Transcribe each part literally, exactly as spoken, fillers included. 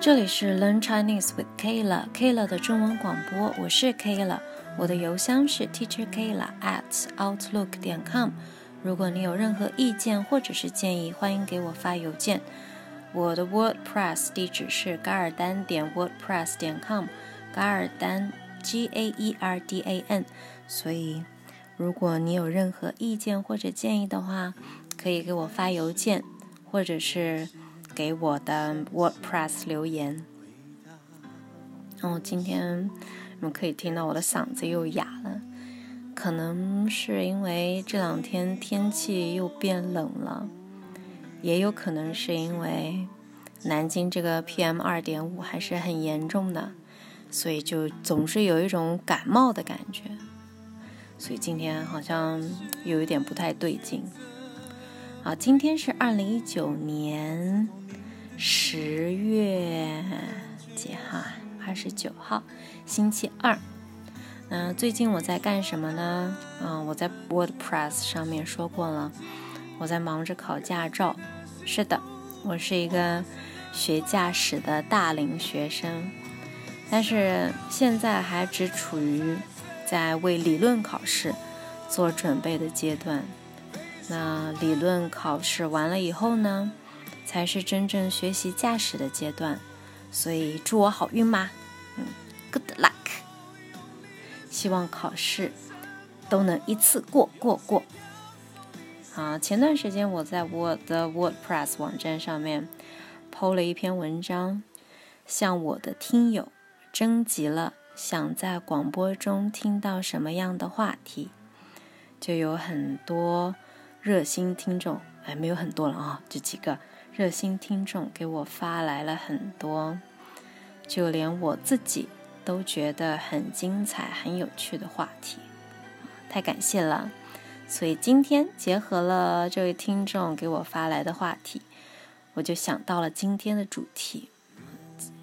这里是 Learn Chinese with Kayla Kayla 的中文广播，我是 Kayla， 我的邮箱是 teacher kayla at outlook dot com。 如果你有任何意见或者是建议，欢迎给我发邮件。我的 WordPress 地址是 gaerdan dot wordpress dot com， gaerdan G A E R D A N， 所以如果你有任何意见或者建议的话，可以给我发邮件，或者是给我的 WordPress 留言。然后、哦、今天你们可以听到我的嗓子又哑了，可能是因为这两天天气又变冷了，也有可能是因为南京这个 P M 二点五 还是很严重的，所以就总是有一种感冒的感觉，所以今天好像有一点不太对劲。好，今天是二零一九年十月几号二十九号，星期二。嗯、呃，最近我在干什么呢？嗯、呃，我在 WordPress 上面说过了，我在忙着考驾照。是的，我是一个学驾驶的大龄学生，但是现在还只处于在为理论考试做准备的阶段。那理论考试完了以后呢，才是真正学习驾驶的阶段，所以祝我好运嘛、嗯、Good luck， 希望考试都能一次过过过啊。前段时间我在我的 WordPress 网站上面 po 了一篇文章，向我的听友征集了想在广播中听到什么样的话题，就有很多热心听众，哎，没有很多了啊，就几个热心听众给我发来了很多，就连我自己都觉得很精彩、很有趣的话题，太感谢了！所以今天结合了这位听众给我发来的话题，我就想到了今天的主题。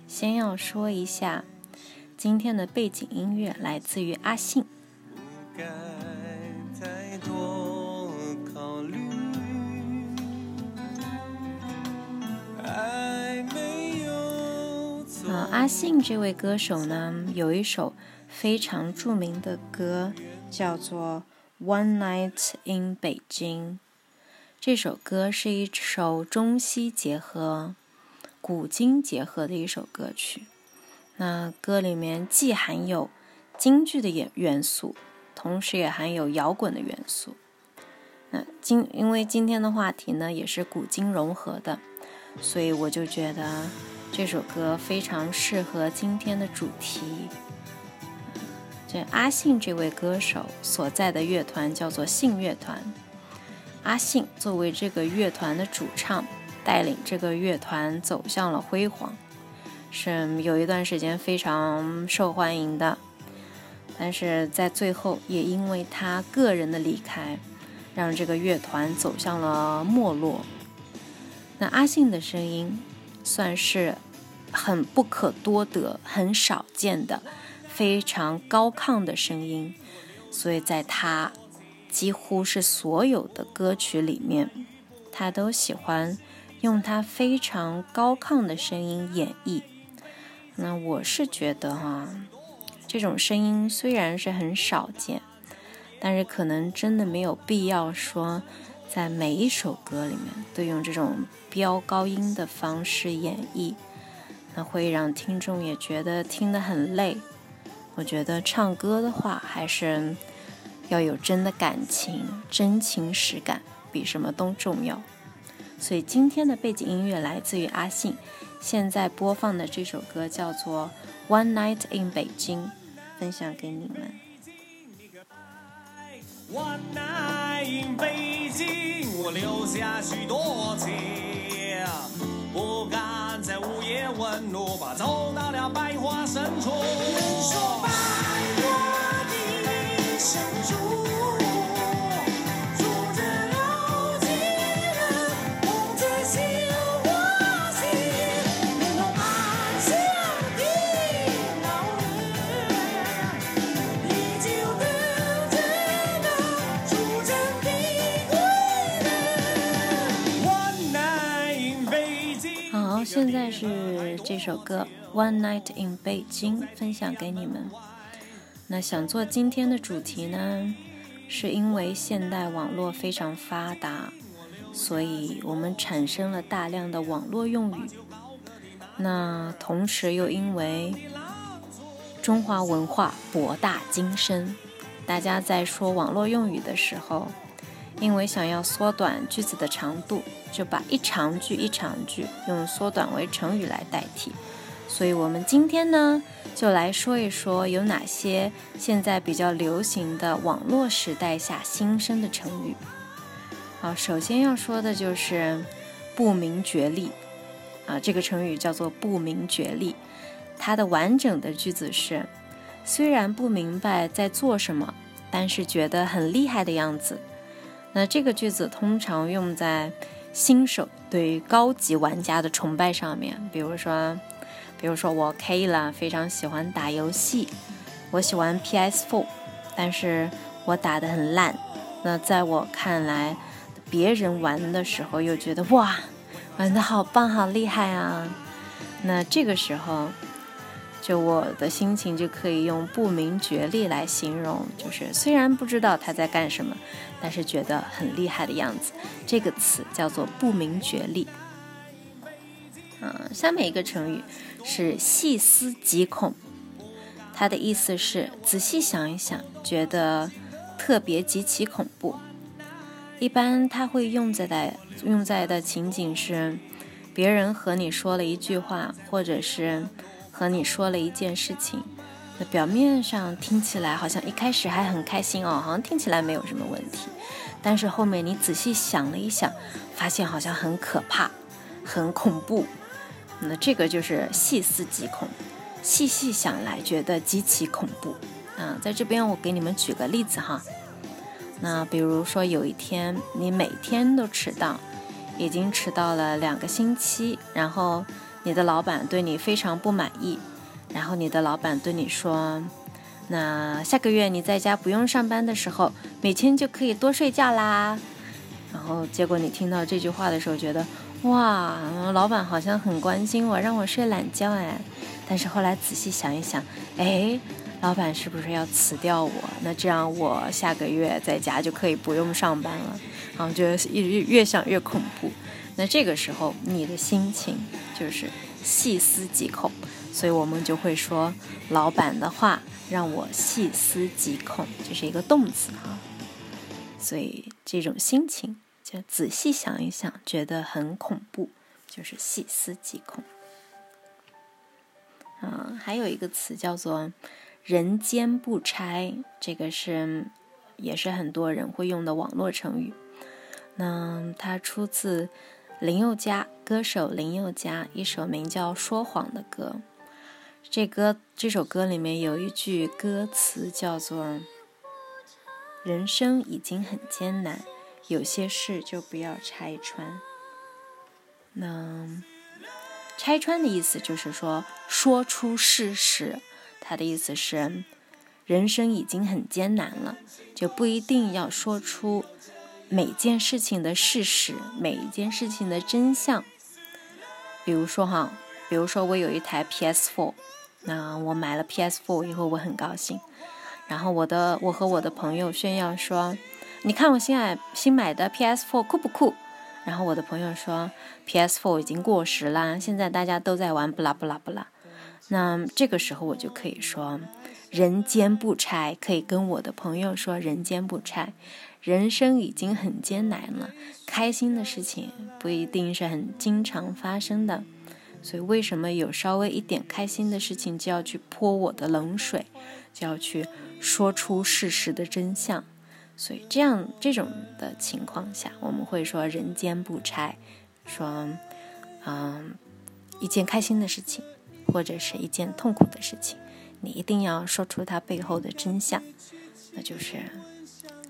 先要说一下，今天的背景音乐来自于阿信。呃、阿信这位歌手呢，有一首非常著名的歌叫做 One Night in Beijing， 这首歌是一首中西结合古今结合的一首歌曲。那歌里面既含有京剧的元素，同时也含有摇滚的元素。那今因为今天的话题呢也是古今融合的，所以我就觉得这首歌非常适合今天的主题。这阿信这位歌手所在的乐团叫做信乐团，阿信作为这个乐团的主唱，带领这个乐团走向了辉煌，是有一段时间非常受欢迎的，但是在最后也因为他个人的离开，让这个乐团走向了没落。那阿信的声音算是很不可多得、很少见的非常高亢的声音，所以在他几乎是所有的歌曲里面，他都喜欢用他非常高亢的声音演绎。那我是觉得哈、啊，这种声音虽然是很少见，但是可能真的没有必要说在每一首歌里面都用这种飙高音的方式演绎，那会让听众也觉得听得很累。我觉得唱歌的话还是要有真的感情，真情实感比什么都重要。所以今天的背景音乐来自于阿信，现在播放的这首歌叫做 One Night in Beijing， 分享给你们。 One Night in Beijing， 我留下许多情，不敢在午夜问路，怕走到了百花深处。人说百花的深处现在是这首歌《One Night in Beijing》分享给你们。那想做今天的主题呢，是因为现代网络非常发达，所以我们产生了大量的网络用语。那同时又因为中华文化博大精深，大家在说网络用语的时候，因为想要缩短句子的长度，就把一长句一长句用缩短为成语来代替。所以我们今天呢，就来说一说有哪些现在比较流行的网络时代下新生的成语。好，首先要说的就是不明觉厉啊，这个成语叫做不明觉厉，它的完整的句子是：虽然不明白在做什么，但是觉得很厉害的样子。那这个句子通常用在新手对高级玩家的崇拜上面，比如说，比如说我 Kayla 非常喜欢打游戏，我喜欢 P S 四， 但是我打得很烂。那在我看来，别人玩的时候又觉得哇，玩得好棒，好厉害啊！那这个时候，就我的心情就可以用不明觉厉来形容，就是虽然不知道他在干什么，但是觉得很厉害的样子。这个词叫做不明觉厉。嗯，下面一个成语是细思极恐，它的意思是仔细想一想，觉得特别极其恐怖。一般它会用在的用在的情景是，别人和你说了一句话，或者是和你说了一件事情，那表面上听起来好像一开始还很开心哦，好像听起来没有什么问题，但是后面你仔细想了一想，发现好像很可怕，很恐怖。那这个就是细思极恐，细细想来觉得极其恐怖啊。在这边我给你们举个例子哈，那比如说有一天你每天都迟到，已经迟到了两个星期，然后你的老板对你非常不满意，然后你的老板对你说，那下个月你在家不用上班的时候，每天就可以多睡觉啦。然后结果你听到这句话的时候觉得，哇，老板好像很关心我，让我睡懒觉哎。但是后来仔细想一想，哎，老板是不是要辞掉我？那这样我下个月在家就可以不用上班了。然后就越想越恐怖。那这个时候你的心情就是细思极恐，所以我们就会说老板的话让我细思极恐，这是一个动词啊。所以这种心情就仔细想一想觉得很恐怖，就是细思极恐。嗯，还有一个词叫做人间不拆，这个是也是很多人会用的网络成语。那它出自林宥嘉，歌手林宥嘉一首名叫《说谎》的歌。这歌这首歌里面有一句歌词叫做人生已经很艰难，有些事就不要拆穿。那拆穿的意思就是说说出事实，它的意思是人生已经很艰难了，就不一定要说出每件事情的事实，每一件事情的真相。比如说哈，比如说我有一台 P S 四， 那我买了 P S 四 以后我很高兴，然后我的我和我的朋友炫耀说，你看我新买新买的 P S 四 酷不酷？然后我的朋友说 P S 四 已经过时啦，现在大家都在玩不啦不啦不啦。那这个时候我就可以说人间不拆，可以跟我的朋友说人间不拆。人生已经很艰难了，开心的事情不一定是很经常发生的，所以为什么有稍微一点开心的事情就要去泼我的冷水，就要去说出事实的真相？所以这样这种的情况下，我们会说人间不拆，说，嗯，一件开心的事情或者是一件痛苦的事情，你一定要说出它背后的真相，那就是。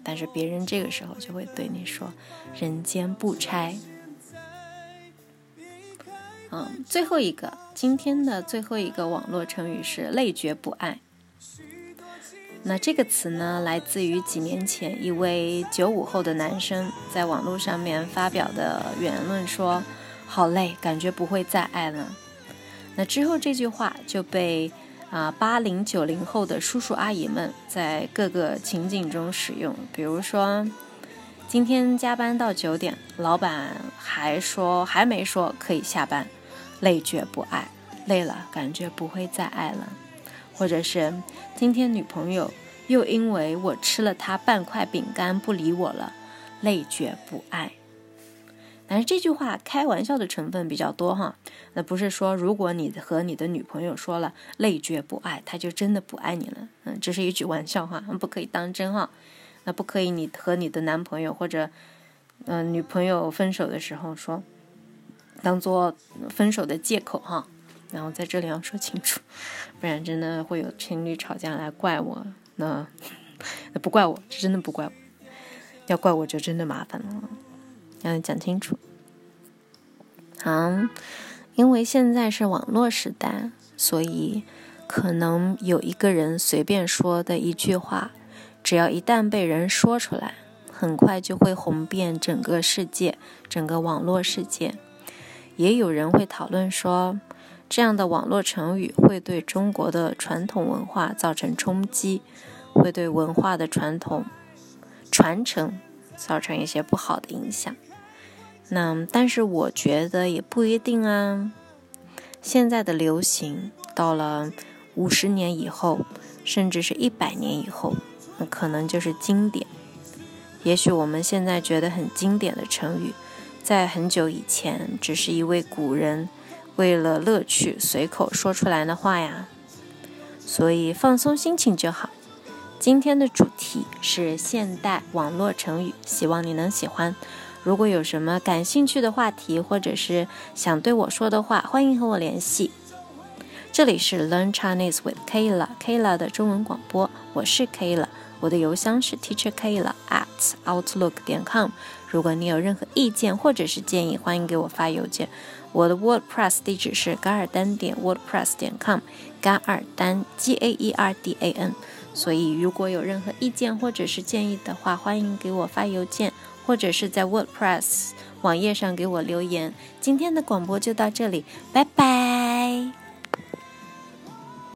但是别人这个时候就会对你说人间不拆。嗯，最后一个，今天的最后一个网络成语是累觉不爱。那这个词呢，来自于几年前一位九五后的男生在网络上面发表的言论，说好累，感觉不会再爱了。那之后这句话就被啊八零九零后的叔叔阿姨们在各个情景中使用，比如说今天加班到九点，老板还说还没说可以下班，累觉不爱，累了感觉不会再爱了。或者是今天女朋友又因为我吃了她半块饼干不理我了，累觉不爱。但是这句话开玩笑的成分比较多哈，那不是说如果你和你的女朋友说了累觉不爱，她就真的不爱你了，嗯，这是一句玩笑话，不可以当真哈。那不可以你和你的男朋友或者嗯、呃、女朋友分手的时候说，当做分手的借口哈。然后在这里要说清楚，不然真的会有情侣吵架来怪我，那不怪我，这真的不怪我，要怪我就真的麻烦了。要讲清楚。好，因为现在是网络时代，所以可能有一个人随便说的一句话，只要一旦被人说出来，很快就会红遍整个世界，整个网络世界。也有人会讨论说，这样的网络成语会对中国的传统文化造成冲击，会对文化的传统传承造成一些不好的影响。那但是我觉得也不一定啊，现在的流行到了五十年以后，甚至是一百年以后，那可能就是经典。也许我们现在觉得很经典的成语，在很久以前只是一位古人为了乐趣随口说出来的话呀。所以放松心情就好。今天的主题是现代网络成语，希望你能喜欢。如果有什么感兴趣的话题，或者是想对我说的话，欢迎和我联系。这里是 Learn Chinese with Kayla， Kayla 的中文广播，我是 Kayla， 我的邮箱是 teacherkayla at outlook 点 com。 如果你有任何意见或者是建议，欢迎给我发邮件。我的 WordPress 地址是 gaerdan 点 wordpress 点 com， gaerdan G A E R D A N， 所以如果有任何意见或者是建议的话，欢迎给我发邮件，或者是在 WordPress 网页上给我留言。今天的广播就到这里，拜拜。